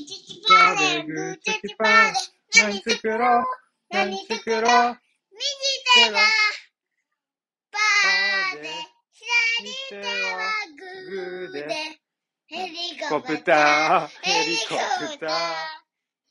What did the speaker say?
いちちパーでグーチョキパーで何作ろう何作ろう右手はパーで左手はグーでヘリコプターヘリコプター